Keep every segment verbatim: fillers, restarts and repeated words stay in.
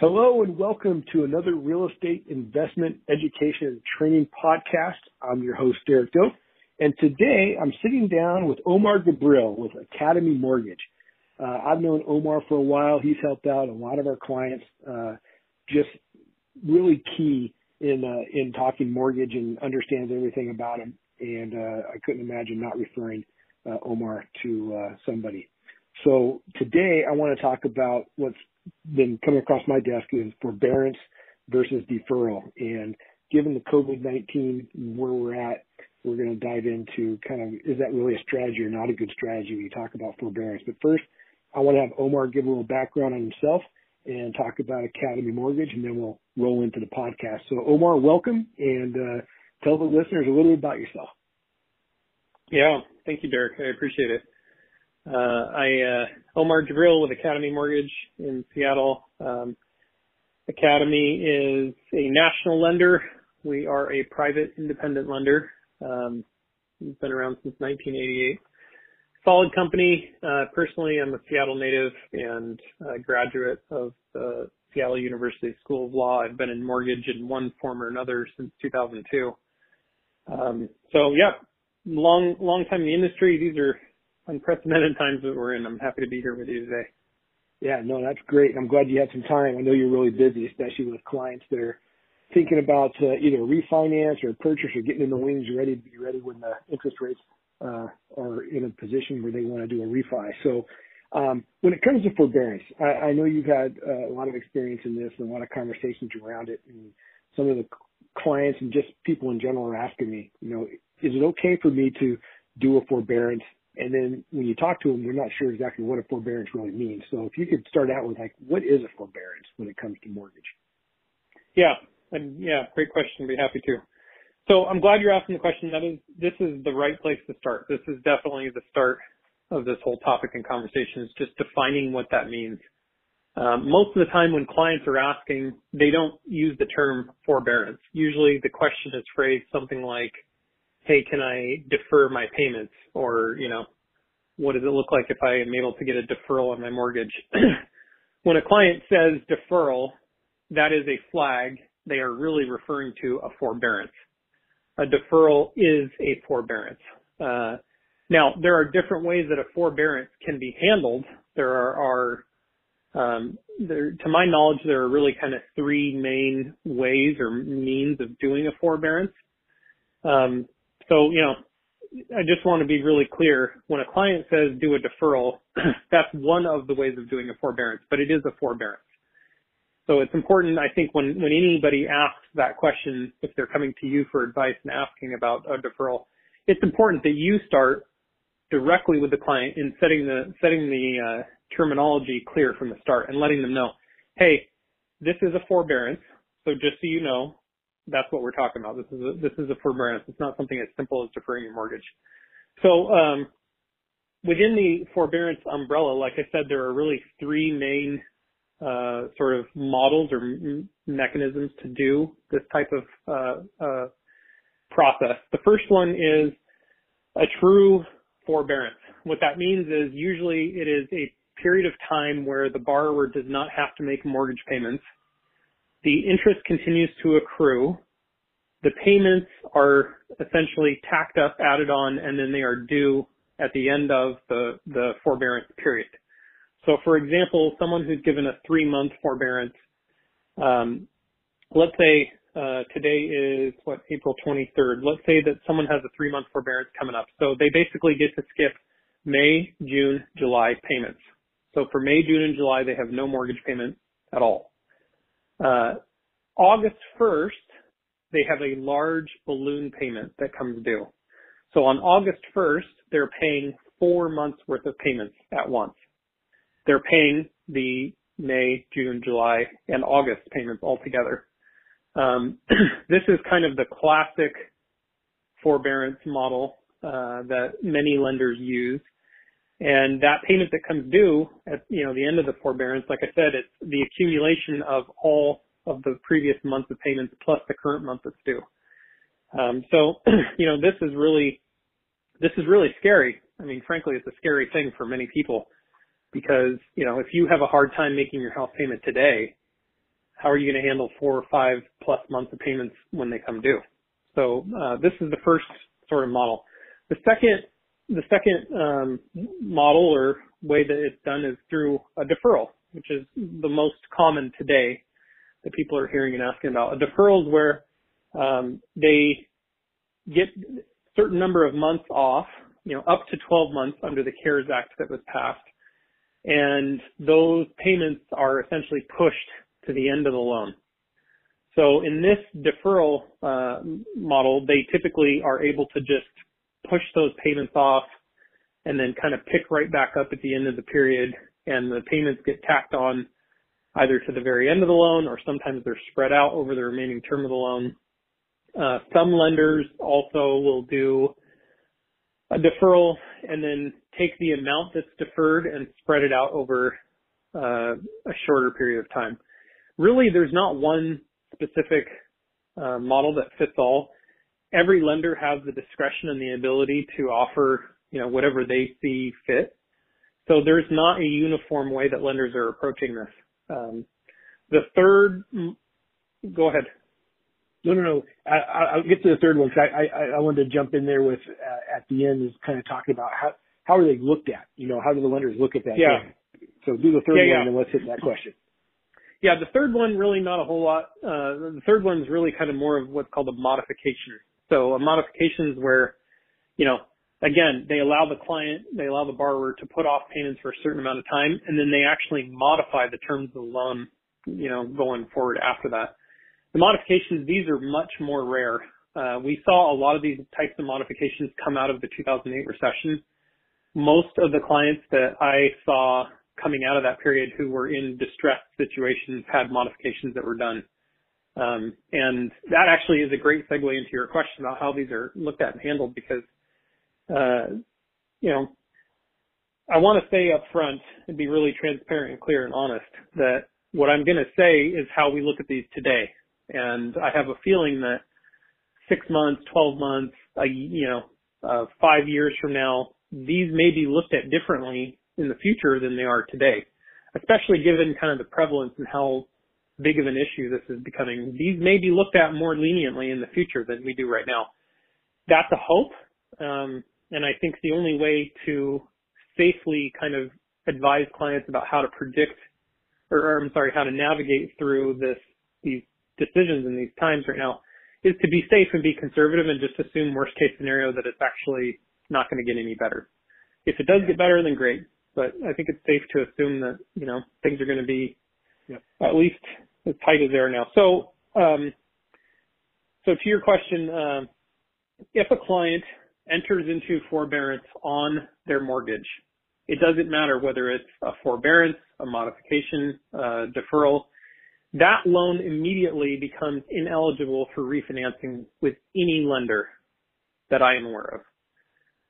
Hello and welcome to another real estate investment education and training podcast. I'm your host, Derek Doak, and today I'm sitting down with Umar Gebril with Academy Mortgage. Uh, I've known Umar for a while. He's helped out a lot of our clients, uh, just really key in uh, in talking mortgage and understands everything about him. And uh, I couldn't imagine not referring uh, Umar to uh, somebody. So today I want to talk about what's been coming across my desk is forbearance versus deferral. And given the COVID nineteen, where we're at, we're going to dive into kind of, is that really a strategy or not a good strategy when you talk about forbearance? But first, I want to have Umar give a little background on himself and talk about Academy Mortgage, and then we'll roll into the podcast. So Umar, welcome, and uh, tell the listeners a little bit about yourself. Yeah, thank you, Derek. I appreciate it. Uh, I, uh, Umar Gebril with Academy Mortgage in Seattle. Um, Academy is a national lender. We are a private independent lender. Um, we've been around since nineteen eighty-eight. Solid company. Uh, personally, I'm a Seattle native and a graduate of the Seattle University School of Law. I've been in mortgage in one form or another since two thousand two. Um, so yeah, long, long time in the industry. These are unprecedented times that we're in. I'm happy to be here with you today. Yeah, no, that's great. I'm glad you had some time. I know you're really busy, especially with clients that are thinking about uh, either refinance or purchase or getting in the wings ready to be ready when the interest rates uh, are in a position where they want to do a refi. So um, when it comes to forbearance, I, I know you've had uh, a lot of experience in this and a lot of conversations around it. And some of the clients and just people in general are asking me, you know, is it okay for me to do a forbearance? And then when you talk to them, they're not sure exactly what a forbearance really means. So if you could start out with, like, what is a forbearance when it comes to mortgage? Yeah, and yeah, great question. I'd be happy to. So I'm glad you're asking the question. That is, this is the right place to start. This is definitely the start of this whole topic and conversation, is just defining what that means. Um, most of the time when clients are asking, they don't use the term forbearance. Usually the question is phrased something like, hey, can I defer my payments? Or, you know, what does it look like if I am able to get a deferral on my mortgage? When a client says deferral, that is a flag. They are really referring to a forbearance. A deferral is a forbearance. Uh, now, there are different ways that a forbearance can be handled. There are, are um, there, to my knowledge, there are really kind of three main ways or means of doing a forbearance. Um, So, you know, I just want to be really clear. When a client says do a deferral, that's one of the ways of doing a forbearance, but it is a forbearance. So it's important, I think, when, when anybody asks that question, if they're coming to you for advice and asking about a deferral, it's important that you start directly with the client in setting the, setting the uh, terminology clear from the start and letting them know, hey, this is a forbearance, so just so you know, that's what we're talking about. This is a, this is a forbearance. It's not something as simple as deferring your mortgage. So um, within the forbearance umbrella, like I said, there are really three main uh, sort of models or m- mechanisms to do this type of uh, uh, process. The first one is a true forbearance. What that means is usually it is a period of time where the borrower does not have to make mortgage payments. The interest continues to accrue. The payments are essentially tacked up, added on, and then they are due at the end of the, the forbearance period. So, for example, someone who's given a three-month forbearance, um, let's say uh, today is, what, April twenty-third. Let's say that someone has a three-month forbearance coming up. So they basically get to skip May, June, July payments. So for May, June, and July, they have no mortgage payment at all. Uh, August first, they have a large balloon payment that comes due. So on August first, they're paying four months worth of payments at once. They're paying the May, June, July, and August payments altogether. Um, this is kind of the classic forbearance model, uh, that many lenders use. And that payment that comes due at, you know, the end of the forbearance, like I said, it's the accumulation of all of the previous months of payments plus the current month that's due. Um, so, you know, this is really, this is really scary. I mean, frankly, it's a scary thing for many people because, you know, if you have a hard time making your house payment today, how are you going to handle four or five plus months of payments when they come due? So uh, this is the first sort of model. The second, the second um, model or way that it's done is through a deferral, which is the most common today that people are hearing and asking about. A deferral is where um, they get a certain number of months off, you know, up to twelve months under the CARES Act that was passed. And those payments are essentially pushed to the end of the loan. So in this deferral uh, model, they typically are able to just push those payments off and then kind of pick right back up at the end of the period, and the payments get tacked on either to the very end of the loan, or sometimes they're spread out over the remaining term of the loan. Uh, some lenders also will do a deferral and then take the amount that's deferred and spread it out over uh, a shorter period of time. Really, there's not one specific uh, model that fits all. Every lender has the discretion and the ability to offer, you know, whatever they see fit. So there's not a uniform way that lenders are approaching this. Um, the third, go ahead. No, no, no. I, I'll get to the third one because I, I, I wanted to jump in there with uh, at the end is kind of talking about how how are they looked at? You know, how do the lenders look at that? Yeah. Thing? So do the third yeah, one yeah. and then let's hit that question. Yeah, the third one really not a whole lot. Uh, the third one is really kind of more of what's called a modification. So a modification is where, you know, again, they allow the client, they allow the borrower to put off payments for a certain amount of time, and then they actually modify the terms of the loan, you know, going forward after that. The modifications, these are much more rare. Uh, we saw a lot of these types of modifications come out of the two thousand eight recession. Most of the clients that I saw coming out of that period who were in distressed situations had modifications that were done. Um, and that actually is a great segue into your question about how these are looked at and handled, because Uh, you know, I want to say up front and be really transparent and clear and honest that what I'm going to say is how we look at these today. And I have a feeling that six months, twelve months, uh, you know, uh, five years from now, these may be looked at differently in the future than they are today, especially given kind of the prevalence and how big of an issue this is becoming. These may be looked at more leniently in the future than we do right now. That's a hope. Um, And I think the only way to safely kind of advise clients about how to predict, or, or I'm sorry, how to navigate through this, these decisions in these times right now, is to be safe and be conservative and just assume worst case scenario that it's actually not going to get any better. If it does get better, then great. But I think it's safe to assume that, you know, things are going to be yep. at least as tight as they are now. So, um, so to your question, uh, if a client enters into forbearance on their mortgage, it doesn't matter whether it's a forbearance, a modification, uh, deferral, that loan immediately becomes ineligible for refinancing with any lender that I am aware of.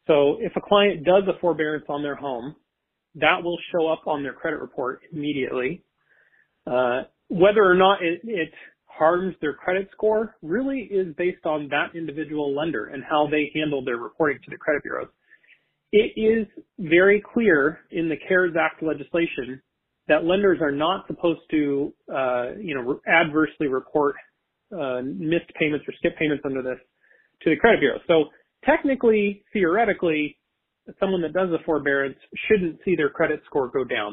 So if a client does a forbearance on their home, that will show up on their credit report immediately. Uh, whether or not it, it harms their credit score really is based on that individual lender and how they handle their reporting to the credit bureaus. It is very clear in the CARES Act legislation that lenders are not supposed to, uh, you know, adversely report uh, missed payments or skip payments under this to the credit bureau. So technically, theoretically, someone that does a forbearance shouldn't see their credit score go down.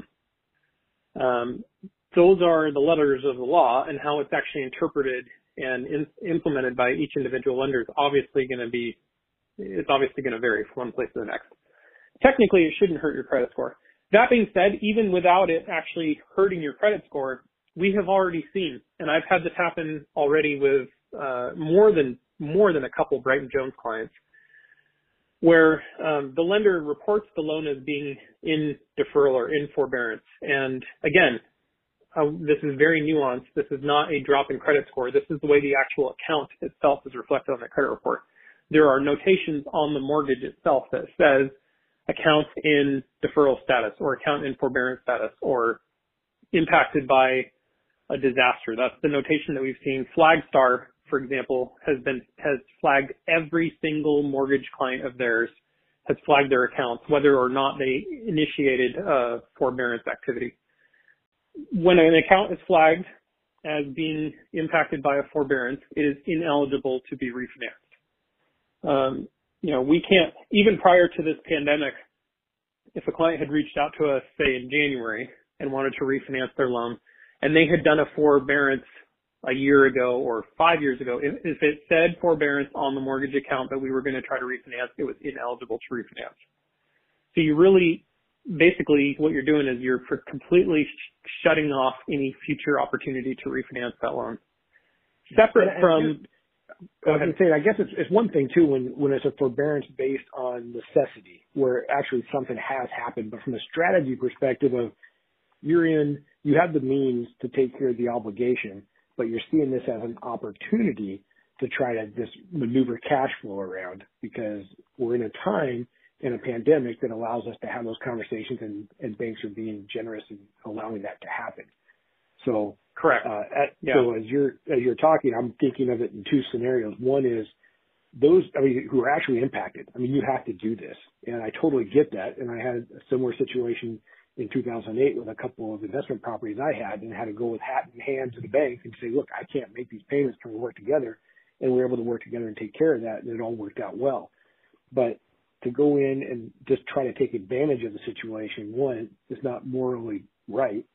Um, Those are the letters of the law, and how it's actually interpreted and in, implemented by each individual lender is obviously going to be, it's obviously going to vary from one place to the next. Technically, it shouldn't hurt your credit score. That being said, even without it actually hurting your credit score, we have already seen, and I've had this happen already with uh, more than more than a couple Brighton Jones clients, where um, the lender reports the loan as being in deferral or in forbearance, and again. Uh, this is very nuanced. This is not a drop in credit score. This is the way the actual account itself is reflected on the credit report. There are notations on the mortgage itself that says account in deferral status or account in forbearance status or impacted by a disaster. That's the notation that we've seen. Flagstar, for example, has been, has flagged every single mortgage client of theirs, has flagged their accounts, whether or not they initiated a forbearance activity. When an account is flagged, as being impacted by a forbearance, it is ineligible to be refinanced. Um, you know, we can't, even prior to this pandemic, if a client had reached out to us, say, in January and wanted to refinance their loan, and they had done a forbearance a year ago or five years ago, if, if it said forbearance on the mortgage account that we were going to try to refinance, it was ineligible to refinance. So you really, basically what you're doing is you're completely sh- shutting off any future opportunity to refinance that loan. Separate and, from, and you, go I ahead. Say, I guess it's, it's one thing too when, when it's a forbearance based on necessity, where actually something has happened, but from a strategy perspective of you're in, you have the means to take care of the obligation, but you're seeing this as an opportunity to try to just maneuver cash flow around because we're in a time in a pandemic that allows us to have those conversations and, and banks are being generous in allowing that to happen. So, correct. Uh, at, yeah. So as you're, as you're talking, I'm thinking of it in two scenarios. One is those, I mean, who are actually impacted. I mean, you have to do this and I totally get that. And I had a similar situation in two thousand eight with a couple of investment properties I had and had to go with hat in hand to the bank and say, look, I can't make these payments. Can we work together? And we were able to work together and take care of that. And it all worked out well. But to go in and just try to take advantage of the situation, one, it's not morally right.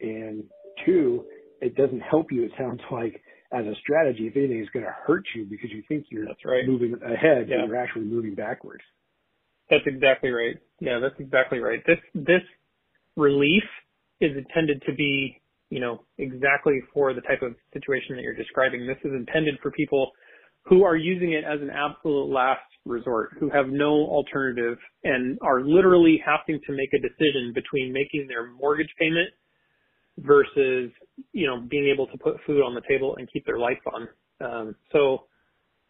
And two, it doesn't help you. It sounds like as a strategy, if anything, it's going to hurt you because you think you're that's right. moving ahead yeah. and you're actually moving backwards. That's exactly right. Yeah, that's exactly right. This, this, relief is intended to be, you know, exactly for the type of situation that you're describing. This is intended for people who are using it as an absolute last resort, who have no alternative and are literally having to make a decision between making their mortgage payment versus, you know, being able to put food on the table and keep their lights on. Um, so,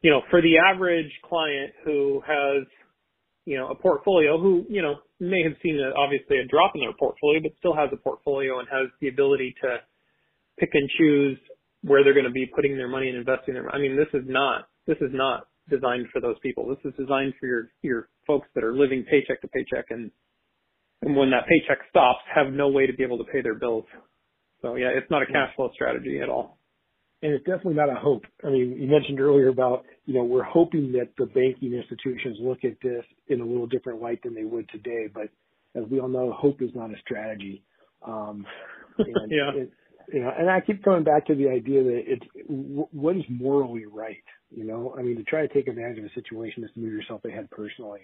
you know, for the average client who has, you know, a portfolio who, you know, may have seen a, obviously a drop in their portfolio, but still has a portfolio and has the ability to pick and choose where they're going to be putting their money and investing their money. I mean, this is not, this is not designed for those people. This is designed for your, your folks that are living paycheck to paycheck and, and when that paycheck stops, have no way to be able to pay their bills. So yeah, it's not a cash flow strategy at all. And it's definitely not a hope. I mean, you mentioned earlier about, you know, we're hoping that the banking institutions look at this in a little different light than they would today. But as we all know, hope is not a strategy. Um, and, yeah. It, you know, and I keep coming back to the idea that it's what is morally right. You know, I mean, to try to take advantage of a situation is to move yourself ahead personally.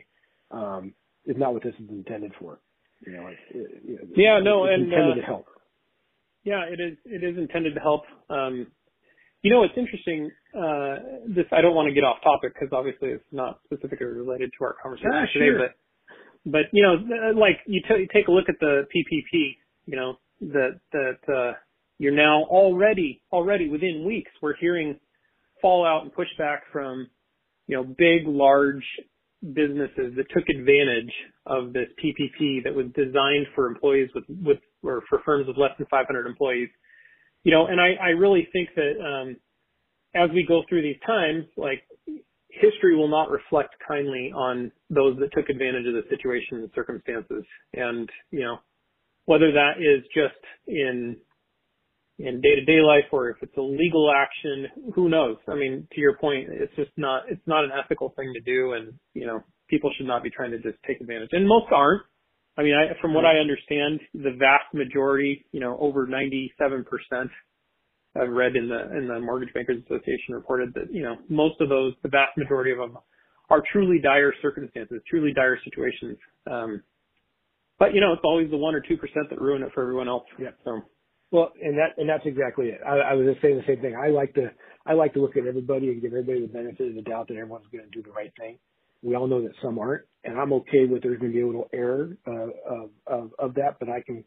Um, is not what this is intended for. You know, it's, it, you know, yeah, it's, no, it's and intended uh, to help. Yeah, it is. It is intended to help. Um, You know, it's interesting, uh, this, I don't want to get off topic because obviously it's not specifically related to our conversation ah, today, sure. but, but, you know, like you, t- you take a look at the P P P, you know, that, that, uh, you're now already, already within weeks, we're hearing fallout and pushback from, you know, big, large businesses that took advantage of this P P P that was designed for employees with, with, or for firms with less than five hundred employees. You know, and I, I really think that um, as we go through these times, like history will not reflect kindly on those that took advantage of the situation and circumstances. And, you know, whether that is just in in day-to-day life or if it's a legal action, who knows? I mean, to your point, it's just not it's not an ethical thing to do. And, you know, people should not be trying to just take advantage. And most aren't. I mean, I, from what I understand, the vast majority, you know, over ninety-seven percent, I've read in the in the Mortgage Bankers Association reported that, you know, most of those, the vast majority of them are truly dire circumstances, truly dire situations. Um, but, you know, it's always the one or two percent that ruin it for everyone else. Yeah. So, well, and that and that's exactly it. I, I was just saying the same thing. I like to I like to look at everybody and give everybody the benefit of the doubt that everyone's going to do the right thing. We all know that some aren't, and I'm okay with there's going to be a little error uh, of, of, of that, but I can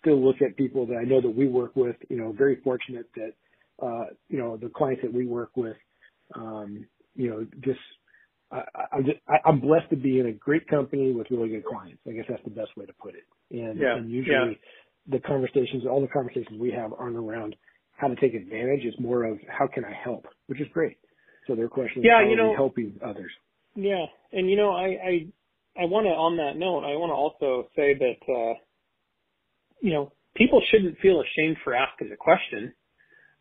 still look at people that I know that we work with, you know, very fortunate that, uh, you know, the clients that we work with, um, you know, just, I, I'm, just I, I'm blessed to be in a great company with really good clients. I guess that's the best way to put it. And, yeah, and usually yeah. the conversations, all the conversations we have aren't around how to take advantage. It's more of how can I help, which is great. So their question is yeah, how you know, helping others. Yeah. And, you know, I, I, I want to, on that note, I want to also say that, uh, you know, people shouldn't feel ashamed for asking the question.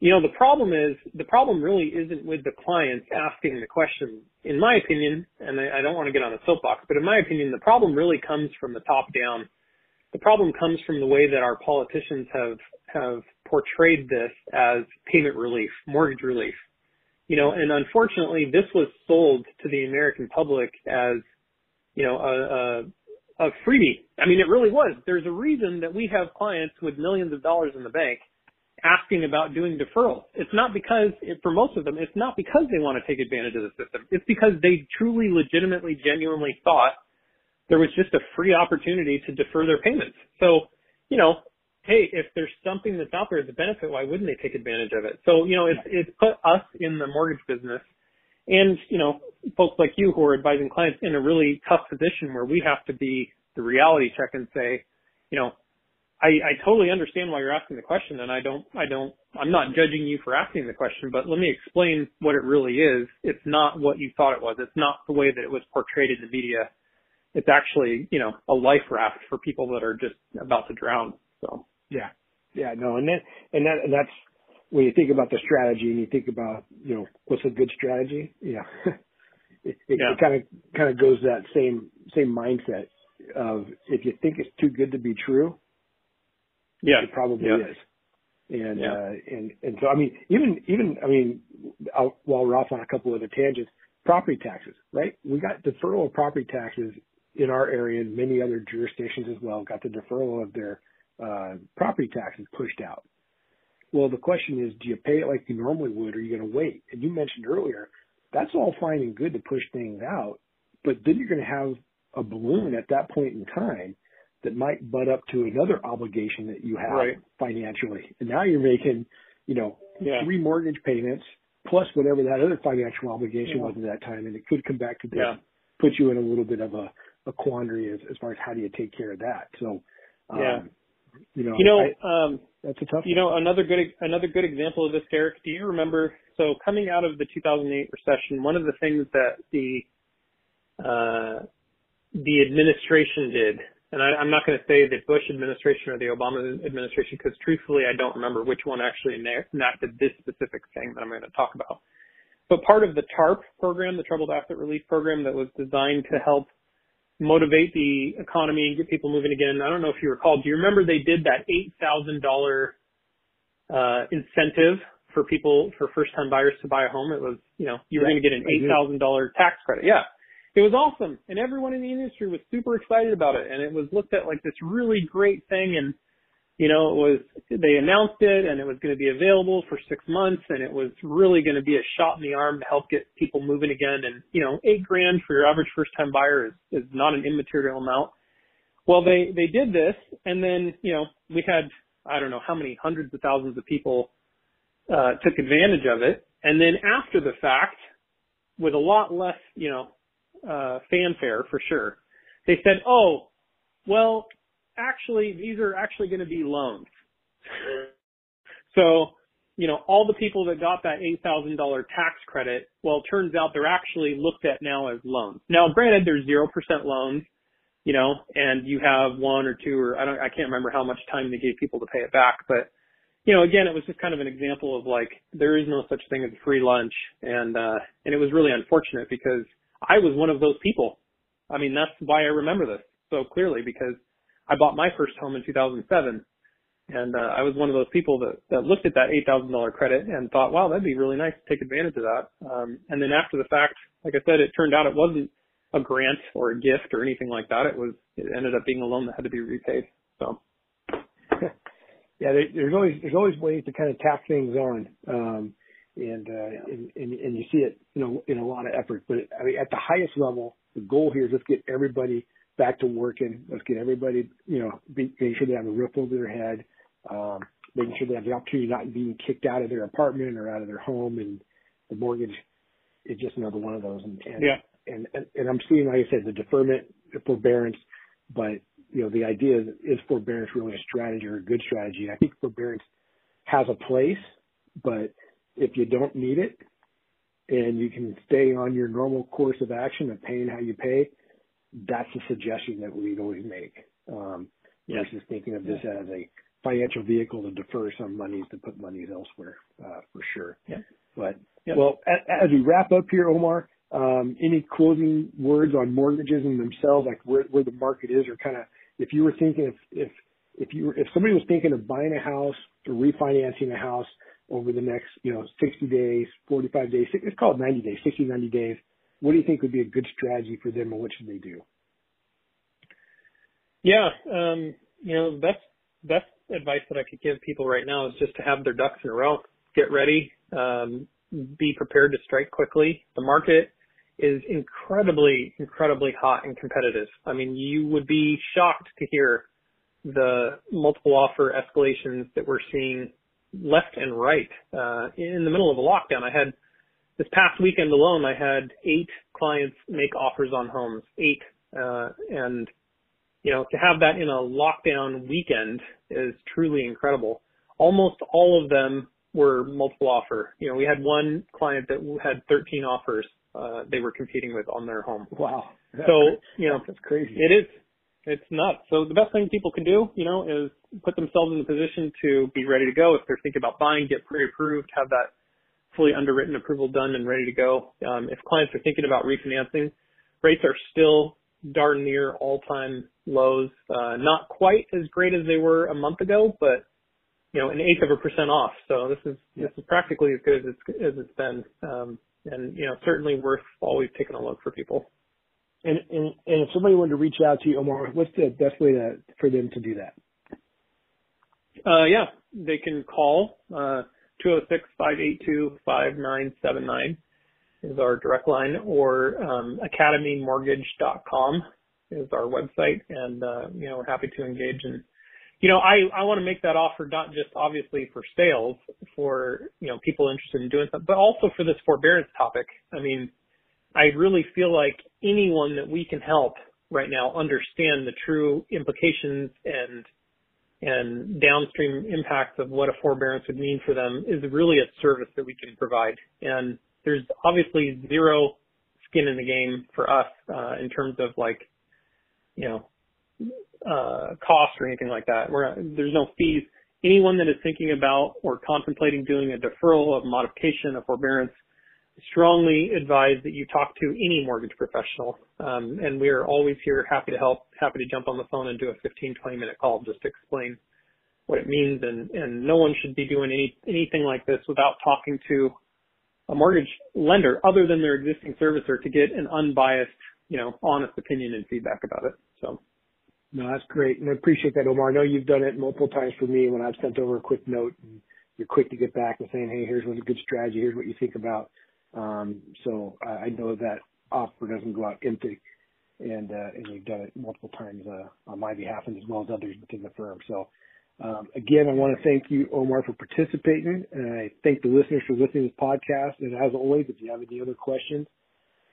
You know, the problem is, the problem really isn't with the clients asking the question. In my opinion, and I, I don't want to get on a soapbox, but in my opinion, the problem really comes from the top down. The problem comes from the way that our politicians have, have portrayed this as payment relief, mortgage relief. You know, and unfortunately, this was sold to the American public as, you know, a, a, a freebie. I mean, it really was. There's a reason that we have clients with millions of dollars in the bank asking about doing deferrals. It's not because, for most of them, it's not because they want to take advantage of the system. It's because they truly, legitimately, genuinely thought there was just a free opportunity to defer their payments. So, you know, hey, if there's something that's out there as a benefit, why wouldn't they take advantage of it? So, you know, it's, it's put us in the mortgage business and, you know, folks like you who are advising clients in a really tough position where we have to be the reality check and say, you know, I, I totally understand why you're asking the question, and I don't, I don't, I'm not judging you for asking the question, but let me explain what it really is. It's not what you thought it was. It's not the way that it was portrayed in the media. It's actually, you know, a life raft for people that are just about to drown. So yeah, yeah, no, and that, and that, and that's when you think about the strategy and you think about, you know, what's a good strategy? Yeah, it kind of kind of goes that same same mindset of if you think it's too good to be true. Yeah, it probably yeah. is, and yeah. uh, and and so I mean, even even I mean, I'll, while we're off on a couple other tangents, property taxes, right? We got deferral of property taxes in our area, and many other jurisdictions as well got the deferral of their uh, property taxes pushed out. Well, the question is, do you pay it like you normally would, or are you going to wait? And you mentioned earlier, that's all fine and good to push things out, but then you're going to have a balloon at that point in time that might butt up to another obligation that you have right. financially. And now you're making, you know, yeah. three mortgage payments plus whatever that other financial obligation yeah. was at that time. And it could come back to this, yeah. put you in a little bit of a, a quandary as, as far as how do you take care of that. So, um, yeah. you know, you know I, um, that's a tough, you know, one. another good, another good example of this, Derek, do you remember? So coming out of the two thousand eight recession, one of the things that the, uh, the administration did, and I, I'm not going to say the Bush administration or the Obama administration, because truthfully, I don't remember which one actually enacted this specific thing that I'm going to talk about. But part of the TARP program, the Troubled Asset Relief Program, that was designed to help motivate the economy and get people moving again. I don't know if you recall. Do you remember they did that eight thousand dollars uh, incentive for people, for first-time buyers to buy a home? It was, you know, you were yeah, going to get an eight thousand dollars tax credit. Yeah. It was awesome, and everyone in the industry was super excited about it, and it was looked at like this really great thing, and, you know, it was, they announced it, and it was going to be available for six months, and it was really going to be a shot in the arm to help get people moving again, and, you know, eight grand for your average first-time buyer is, is not an immaterial amount. Well, they, they did this, and then, you know, we had, I don't know how many hundreds of thousands of people uh, took advantage of it, and then after the fact, with a lot less, you know, uh fanfare for sure, they said, oh, well, actually, these are actually going to be loans. So, you know, all the people that got that eight thousand dollars tax credit, well, turns out they're actually looked at now as loans. Now, granted, they're zero percent loans, you know, and you have one or two or I don't, I can't remember how much time they gave people to pay it back. But, you know, again, it was just kind of an example of like, there is no such thing as a free lunch. And, uh, and it was really unfortunate because I was one of those people. I mean, that's why I remember this so clearly, because I bought my first home in two thousand seven, and uh, I was one of those people that, that looked at that eight thousand dollars credit and thought, wow, that'd be really nice to take advantage of that. Um, and then after the fact, like I said, it turned out it wasn't a grant or a gift or anything like that. It was, it ended up being a loan that had to be repaid. So, yeah, there's always there's always ways to kind of tack things on. Um, And, uh, yeah. and, and and you see it, you know, in a lot of effort. But I mean, at the highest level, the goal here is let's get everybody back to working. Let's get everybody, you know, be, making sure they have a roof over their head, um, making sure they have the opportunity not to be kicked out of their apartment or out of their home. And the mortgage is just another one of those. And and, yeah. and, and, and I'm seeing, like I said, the deferment, the forbearance. But, you know, the idea is, is forbearance really a strategy or a good strategy? And I think forbearance has a place, but if you don't need it and you can stay on your normal course of action of paying how you pay, that's a suggestion that we'd always make um, yeah. versus thinking of this yeah. as a financial vehicle to defer some monies to put monies elsewhere. Uh, sure. Yeah. But, yeah. Well, as we wrap up here, Omar, um, any closing words on mortgages in themselves, like where, where the market is, or kind of if you were thinking, if, if, if you were, if somebody was thinking of buying a house or refinancing a house over the next, you know, sixty days, forty-five days, it's called ninety days, sixty, ninety days, what do you think would be a good strategy for them, and what should they do? Yeah. Um, you know, the best, best advice that I could give people right now is just to have their ducks in a row, get ready, um, be prepared to strike quickly. The market is incredibly, incredibly hot and competitive. I mean, you would be shocked to hear the multiple offer escalations that we're seeing left and right. Uh, in the middle of a lockdown, I had this past weekend alone, I had eight clients make offers on homes, eight. Uh, and, you know, to have that in a lockdown weekend is truly incredible. Almost all of them were multiple offer. You know, we had one client that had thirteen offers uh, they were competing with on their home. Wow. That's so, you know, that's crazy. It is. It's nuts. So the best thing people can do, you know, is put themselves in the position to be ready to go. If they're thinking about buying, get pre-approved, have that fully underwritten approval done and ready to go. Um, if clients are thinking about refinancing, rates are still darn near all-time lows. Uh, not quite as great as they were a month ago, but, you know, an eighth of a percent off. So this is yeah. this is practically as good as it's, as it's been. Um, and, you know, certainly worth always taking a look for people. And, and and if somebody wanted to reach out to you, Omar, what's the best way to, for them to do that? Uh, yeah, they can call. Uh, two oh six, five eight two, five nine seven nine is our direct line, or um, academy mortgage dot com is our website. And, uh, you know, we're happy to engage. And, you know, I, I want to make that offer not just obviously for sales, for, you know, people interested in doing something, but also for this forbearance topic. I mean, I really feel like anyone that we can help right now understand the true implications and and downstream impacts of what a forbearance would mean for them is really a service that we can provide. And there's obviously zero skin in the game for us uh, in terms of, like, you know, uh, cost or anything like that. We're, there's no fees. Anyone that is thinking about or contemplating doing a deferral, a modification, a forbearance, strongly advise that you talk to any mortgage professional. Um, and we are always here, happy to help, happy to jump on the phone and do a fifteen, twenty minute call just to explain what it means. And, and no one should be doing any, anything like this without talking to a mortgage lender other than their existing servicer to get an unbiased, you know, honest opinion and feedback about it. So. No, that's great. And I appreciate that, Omar. I know you've done it multiple times for me when I've sent over a quick note and you're quick to get back and saying, hey, here's what's a good strategy. Here's what you think about. Um, so uh, I know that offer doesn't go out empty, and, uh, and you've done it multiple times uh, on my behalf and as well as others within the firm. So um, again, I want to thank you, Omar, for participating, and I thank the listeners for listening to this podcast. And as always, if you have any other questions,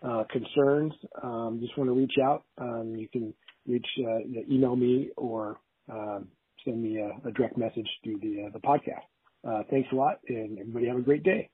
uh, concerns, um, just want to reach out. Um, you can reach, uh, email me or um, send me a, a direct message through the, uh, the podcast. Uh, thanks a lot, and everybody have a great day.